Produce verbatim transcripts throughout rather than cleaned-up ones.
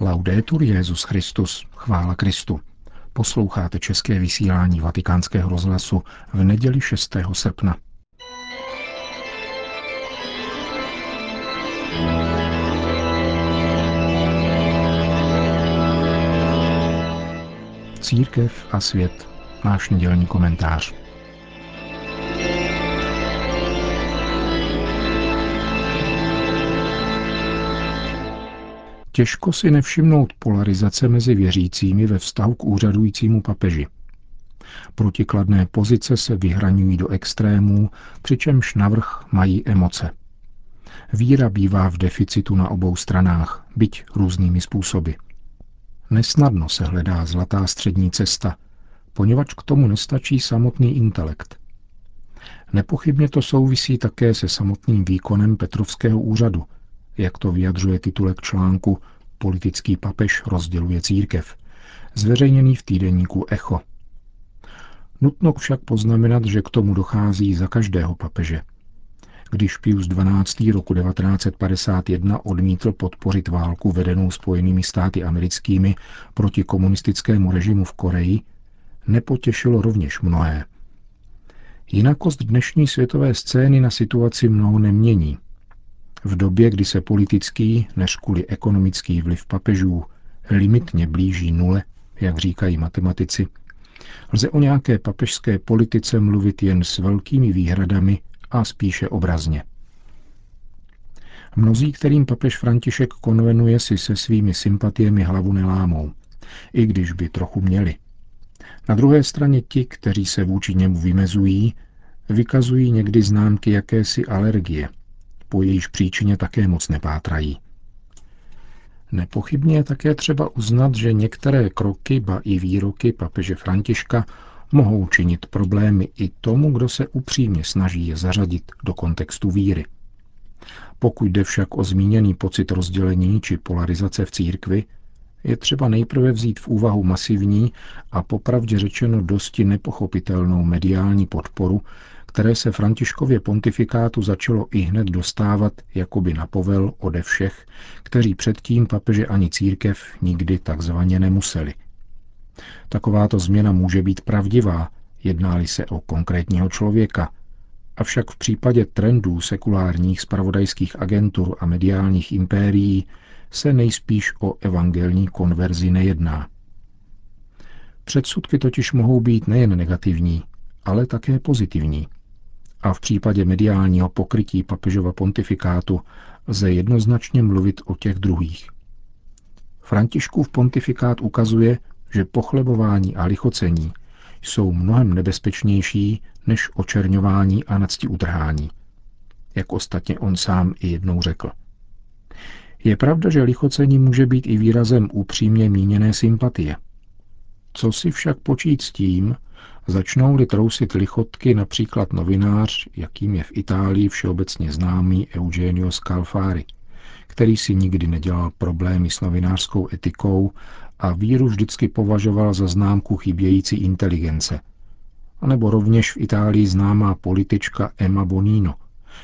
Laudetur Jesus Christus, chvála Kristu. Posloucháte české vysílání Vatikánského rozhlasu v neděli šestého srpna. Církev a svět, náš nedělní komentář. Těžko si nevšimnout polarizace mezi věřícími ve vztahu k úřadujícímu papeži. Protikladné pozice se vyhraňují do extrémů, přičemž navrch mají emoce. Víra bývá v deficitu na obou stranách, byť různými způsoby. Nesnadno se hledá zlatá střední cesta, poněvadž k tomu nestačí samotný intelekt. Nepochybně to souvisí také se samotným výkonem Petrovského úřadu, jak to vyjadřuje titulek článku Politický papež rozděluje církev, zveřejněný v týdeníku Echo. Nutno však poznamenat, že k tomu dochází za každého papeže. Když Pius dvanáctý. roku devatenáct padesát jedna odmítl podpořit válku vedenou Spojenými státy americkými proti komunistickému režimu v Koreji, nepotěšilo rovněž mnohé. Jinakost dnešní světové scény na situaci mnoho nemění. V době, kdy se politický, než kvůli ekonomický vliv papežů limitně blíží nule, jak říkají matematici, lze o nějaké papežské politice mluvit jen s velkými výhradami a spíše obrazně. Mnozí, kterým papež František konvenuje, si se svými sympatiemi hlavu nelámou, i když by trochu měli. Na druhé straně ti, kteří se vůči němu vymezují, vykazují někdy známky jakési alergie, po jejíž příčině také moc nepátrají. Nepochybně je také třeba uznat, že některé kroky, ba i výroky papeže Františka mohou činit problémy i tomu, kdo se upřímně snaží je zařadit do kontextu víry. Pokud jde však o zmíněný pocit rozdělení či polarizace v církvi, je třeba nejprve vzít v úvahu masivní a popravdě řečeno dosti nepochopitelnou mediální podporu, které se Františkově pontifikátu začalo ihned dostávat jakoby na povel ode všech, kteří předtím papeže ani církev nikdy takzvaně nemuseli. Takováto změna může být pravdivá, jedná-li se o konkrétního člověka, avšak v případě trendů sekulárních zpravodajských agentur a mediálních impérií se nejspíš o evangelní konverzi nejedná. Předsudky totiž mohou být nejen negativní, ale také pozitivní. A v případě mediálního pokrytí papežova pontifikátu lze jednoznačně mluvit o těch druhých. Františkův pontifikát ukazuje, že pochlebování a lichocení jsou mnohem nebezpečnější než očerňování a nadstiutrhání, jak ostatně on sám i jednou řekl. Je pravda, že lichocení může být i výrazem upřímně míněné sympatie. Co si však počít s tím, začnou-li trousit lichotky například novinář, jakým je v Itálii všeobecně známý Eugenio Scalfari, který si nikdy nedělal problémy s novinářskou etikou a víru vždycky považoval za známku chybějící inteligence. A nebo rovněž v Itálii známá politička Emma Bonino,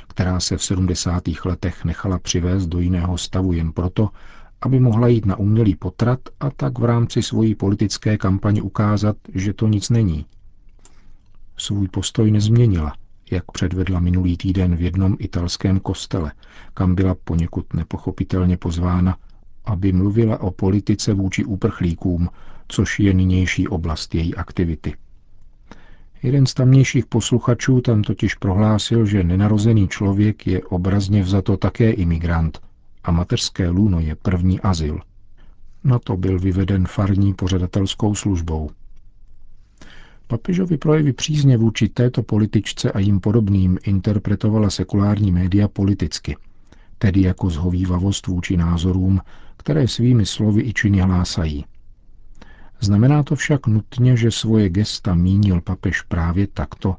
která se v sedmdesátých letech nechala přivést do jiného stavu jen proto, aby mohla jít na umělý potrat a tak v rámci svojí politické kampaně ukázat, že to nic není. Svůj postoj nezměnila, jak předvedla minulý týden v jednom italském kostele, kam byla poněkud nepochopitelně pozvána, aby mluvila o politice vůči uprchlíkům, což je nynější oblast její aktivity. Jeden z tamnějších posluchačů tam totiž prohlásil, že nenarozený člověk je obrazně vzato také imigrant a mateřské lůno je první azyl. Na to byl vyveden farní pořadatelskou službou. Papežovi projevy přízně vůči této političce a jim podobným interpretovala sekulární média politicky, tedy jako zhovívavost vůči názorům, které svými slovy i činy hlásají. Znamená to však nutně, že svoje gesta mínil papež právě takto?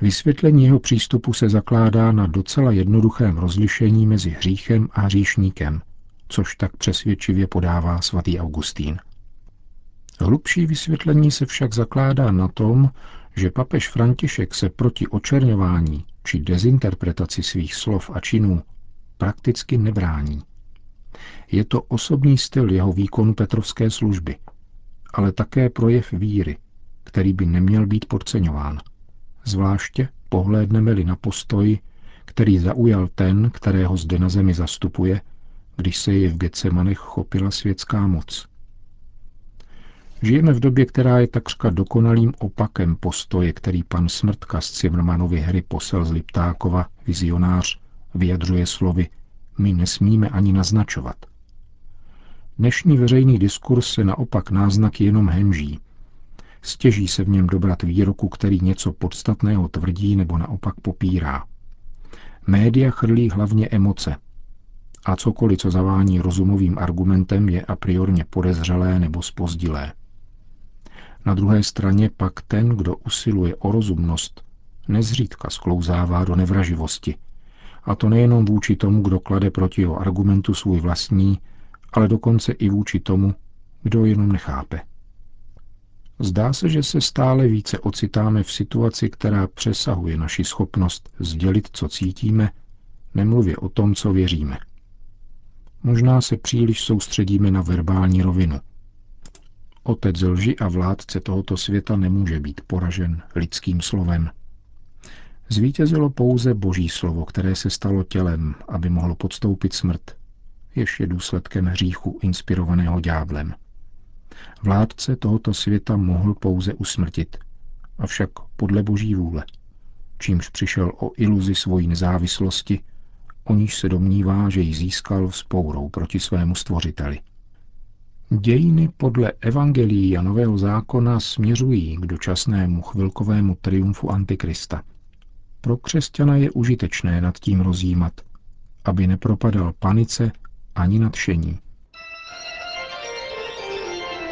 Vysvětlení jeho přístupu se zakládá na docela jednoduchém rozlišení mezi hříchem a hříšníkem, což tak přesvědčivě podává svatý Augustín. Hlubší vysvětlení se však zakládá na tom, že papež František se proti očerňování či dezinterpretaci svých slov a činů prakticky nebrání. Je to osobní styl jeho výkonu petrovské služby, ale také projev víry, který by neměl být podceňován. Zvláště pohlédneme-li na postoj, který zaujal ten, kterého zde na zemi zastupuje, když se jej v Getsemanech chopila světská moc. Žijeme v době, která je takřka dokonalým opakem postoje, který pan Smrtka z Cimrmanovy hry Posel z Liptákova, vizionář, vyjadřuje slovy "My nesmíme ani naznačovat". Dnešní veřejný diskurs se naopak náznaky jenom hemží. Stěží se v něm dobrat výroku, který něco podstatného tvrdí nebo naopak popírá. Média chrlí hlavně emoce. A cokoliv, co zavání rozumovým argumentem, je a priorně podezřelé nebo zpozdilé. Na druhé straně pak ten, kdo usiluje o rozumnost, nezřídka sklouzává do nevraživosti. A to nejenom vůči tomu, kdo klade proti jeho argumentu svůj vlastní, ale dokonce i vůči tomu, kdo jenom nechápe. Zdá se, že se stále více ocitáme v situaci, která přesahuje naši schopnost sdělit, co cítíme, nemluvě o tom, co věříme. Možná se příliš soustředíme na verbální rovinu. Otec lži a vládce tohoto světa nemůže být poražen lidským slovem. Zvítězilo pouze Boží slovo, které se stalo tělem, aby mohlo podstoupit smrt, jež je důsledkem hříchu inspirovaného ďáblem. Vládce tohoto světa mohl pouze usmrtit, avšak podle Boží vůle, čímž přišel o iluzi svojí nezávislosti, o níž se domnívá, že ji získal vzpourou proti svému stvořiteli. Dějiny podle Evangelií a Nového zákona směřují k dočasnému chvilkovému triumfu Antikrista. Pro křesťana je užitečné nad tím rozjímat, aby nepropadal panice ani nadšení.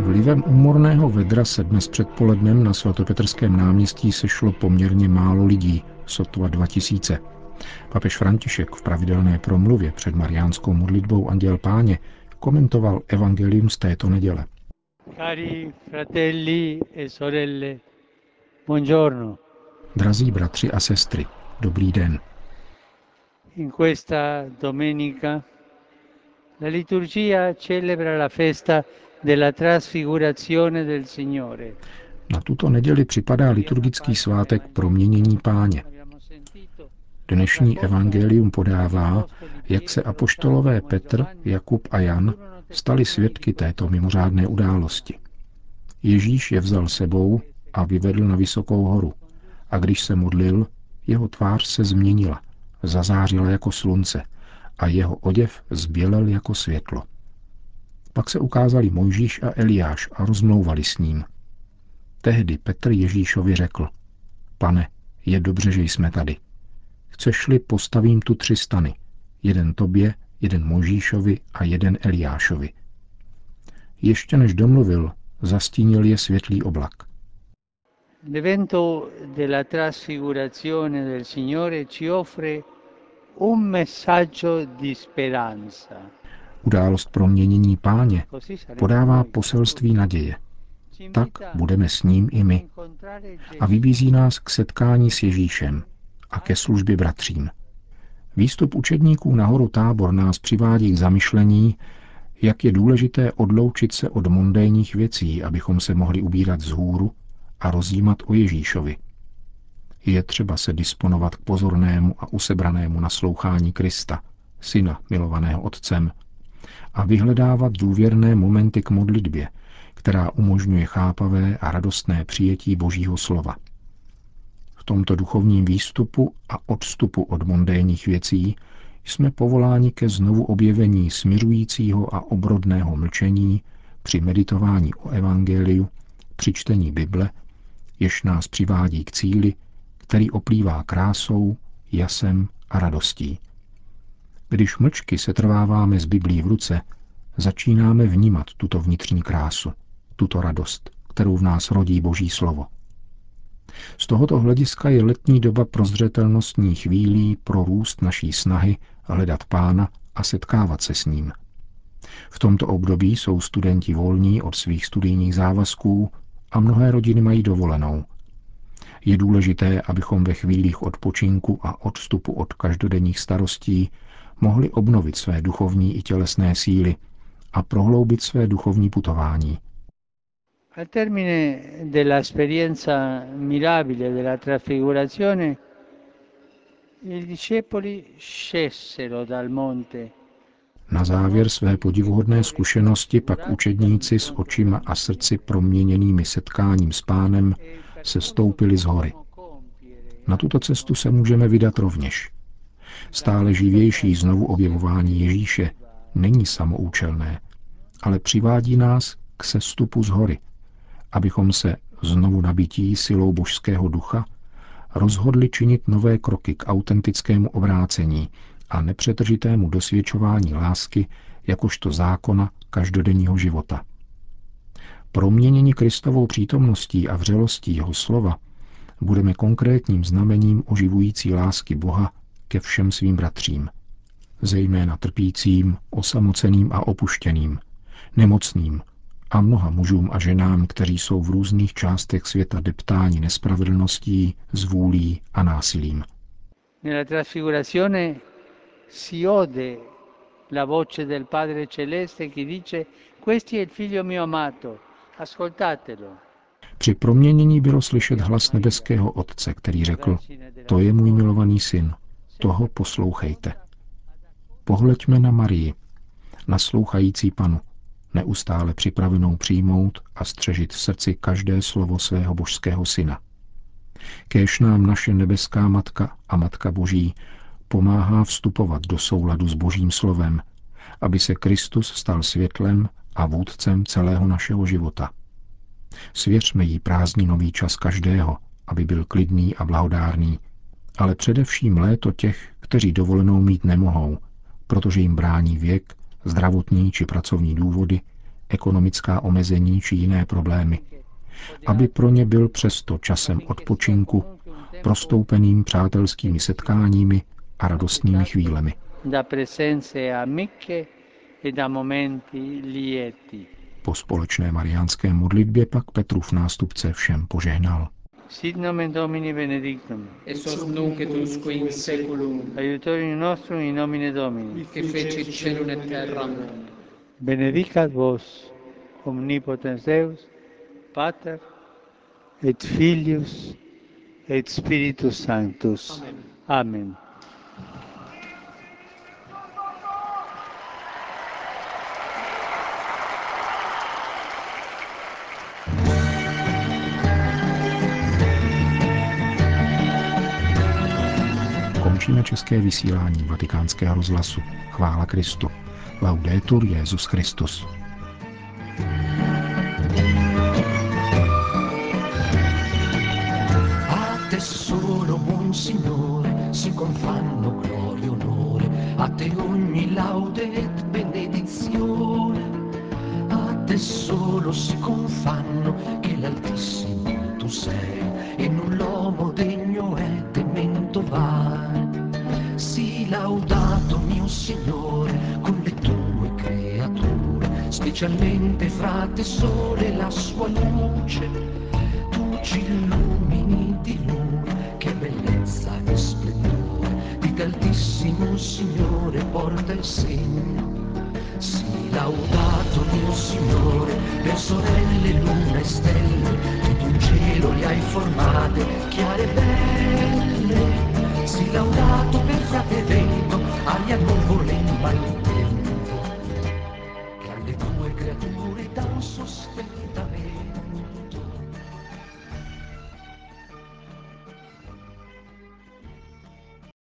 Vlivem úmorného vedra se dnes předpolednem na Svatopetrském náměstí sešlo poměrně málo lidí, sotva dva tisíce. Papež František v pravidelné promluvě před mariánskou modlitbou Anděl Páně komentoval evangelium z této neděle. Cari fratelli e sorelle, buongiorno. Drazí bratři a sestry, dobrý den. In questa domenica la liturgia celebra la festa della Trasfigurazione del Signore. Na tuto neděli připadá liturgický svátek Proměnění Páně. Dnešní evangelium podává, jak se apoštolové Petr, Jakub a Jan stali svědky této mimořádné události. Ježíš je vzal sebou a vyvedl na vysokou horu. A když se modlil, jeho tvář se změnila, zazářila jako slunce a jeho oděv zbělel jako světlo. Pak se ukázali Mojžíš a Eliáš a rozmlouvali s ním. Tehdy Petr Ježíšovi řekl: Pane, je dobře, že jsme tady. Chceš-li, postavím tu tři stany. Jeden tobě, jeden Mojžíšovi a jeden Eliášovi. Ještě než domluvil, zastínil je světlý oblak. L'evento della trasfigurazione del Signore ci offre un messaggio di speranza. Událost Proměnění Páně podává poselství naděje. Tak budeme s ním i my. A vybízí nás k setkání s Ježíšem a ke službě bratřím. Výstup učedníků na horu Tábor nás přivádí k zamyšlení, jak je důležité odloučit se od mondénních věcí, abychom se mohli ubírat vzhůru a rozjímat o Ježíšovi. Je třeba se disponovat k pozornému a usebranému naslouchání Krista, syna milovaného Otcem, a vyhledávat důvěrné momenty k modlitbě, která umožňuje chápavé a radostné přijetí Božího slova. V tomto duchovním výstupu a odstupu od mondénních věcí jsme povoláni ke znovu objevení smiřujícího a obrodného mlčení při meditování o evangeliu, při čtení Bible, jež nás přivádí k cíli, který oplývá krásou, jasem a radostí. Když mlčky setrváváme s Biblí v ruce, začínáme vnímat tuto vnitřní krásu, tuto radost, kterou v nás rodí Boží slovo. Z tohoto hlediska je letní doba prozřetelnostní chvílí pro růst naší snahy hledat Pána a setkávat se s ním. V tomto období jsou studenti volní od svých studijních závazků a mnohé rodiny mají dovolenou. Je důležité, abychom ve chvílích odpočinku a odstupu od každodenních starostí mohli obnovit své duchovní i tělesné síly a prohloubit své duchovní putování. Al termine dell'esperienza mirabile della Trasfigurazione, i discepoli scesero dal monte. Na závěr své podivuhodné zkušenosti pak učedníci s očima a srdci proměněnými setkáním s Pánem se stoupili z hory. Na tuto cestu se můžeme vydat rovněž. Stále živější znovu objevování Ježíše není samoučelné, ale přivádí nás k sestupu z hory, abychom se znovu nabití silou božského ducha rozhodli činit nové kroky k autentickému obrácení a nepřetržitému dosvědčování lásky jakožto zákona každodenního života. Proměněni Kristovou přítomností a vřelostí jeho slova budeme konkrétním znamením oživující lásky Boha ke všem svým bratřím, zejména trpícím, osamoceným a opuštěným, nemocným a mnoha mužům a ženám, kteří jsou v různých částech světa deptáni nespravedlností, zvůlí a násilím. Nella Trasfigurazione si ode la voce del Padre Celeste che dice: "Questo è il figlio mio amato, ascoltatelo." Při proměnění bylo slyšet hlas nebeského Otce, který řekl: "To je můj milovaný syn, toho poslouchejte." Pohleďme na Marii, naslouchající Panu, neustále připravenou přijmout a střežit v srdci každé slovo svého božského syna. Kéž nám naše nebeská matka a matka Boží pomáhá vstupovat do souladu s Božím slovem, aby se Kristus stal světlem a vůdcem celého našeho života. Svěřme jí prázdninový čas každého, aby byl klidný a blahodárný, ale především léto těch, kteří dovolenou mít nemohou, protože jim brání věk, zdravotní či pracovní důvody, ekonomická omezení či jiné problémy, aby pro ně byl přesto časem odpočinku, prostoupeným přátelskými setkáními a radostnými chvílemi. Po společné mariánské modlitbě pak Petrův nástupce všem požehnal. Sit nomen Domini benedictum. Et sos nunc et usque in seculum. Aiutorium nostrum in nomine Domini. Che fece cielo e terra. Benedicat vos, omnipotens Deus, Pater, et Filius, et Spiritus Sanctus. Amen. Amen. Končíme české vysílání Vatikánského rozhlasu. Chvála Kristu. Laudetur Jesus Christus. A te solo, buon Signore, si confanno gloria e onore, a te ogni laude et benedizione. A te solo si confanno che l'Altissimo tu sei e null'uomo degno è temendo va. Sii laudato mio Signore con le tue creature, specialmente fra te sole e la sua luce. Tu ci illumini di lume, che bellezza e splendore, di t'altissimo Signore porta il segno. Sii laudato mio Signore per sorelle, luna e stelle, tutto il cielo li hai formati.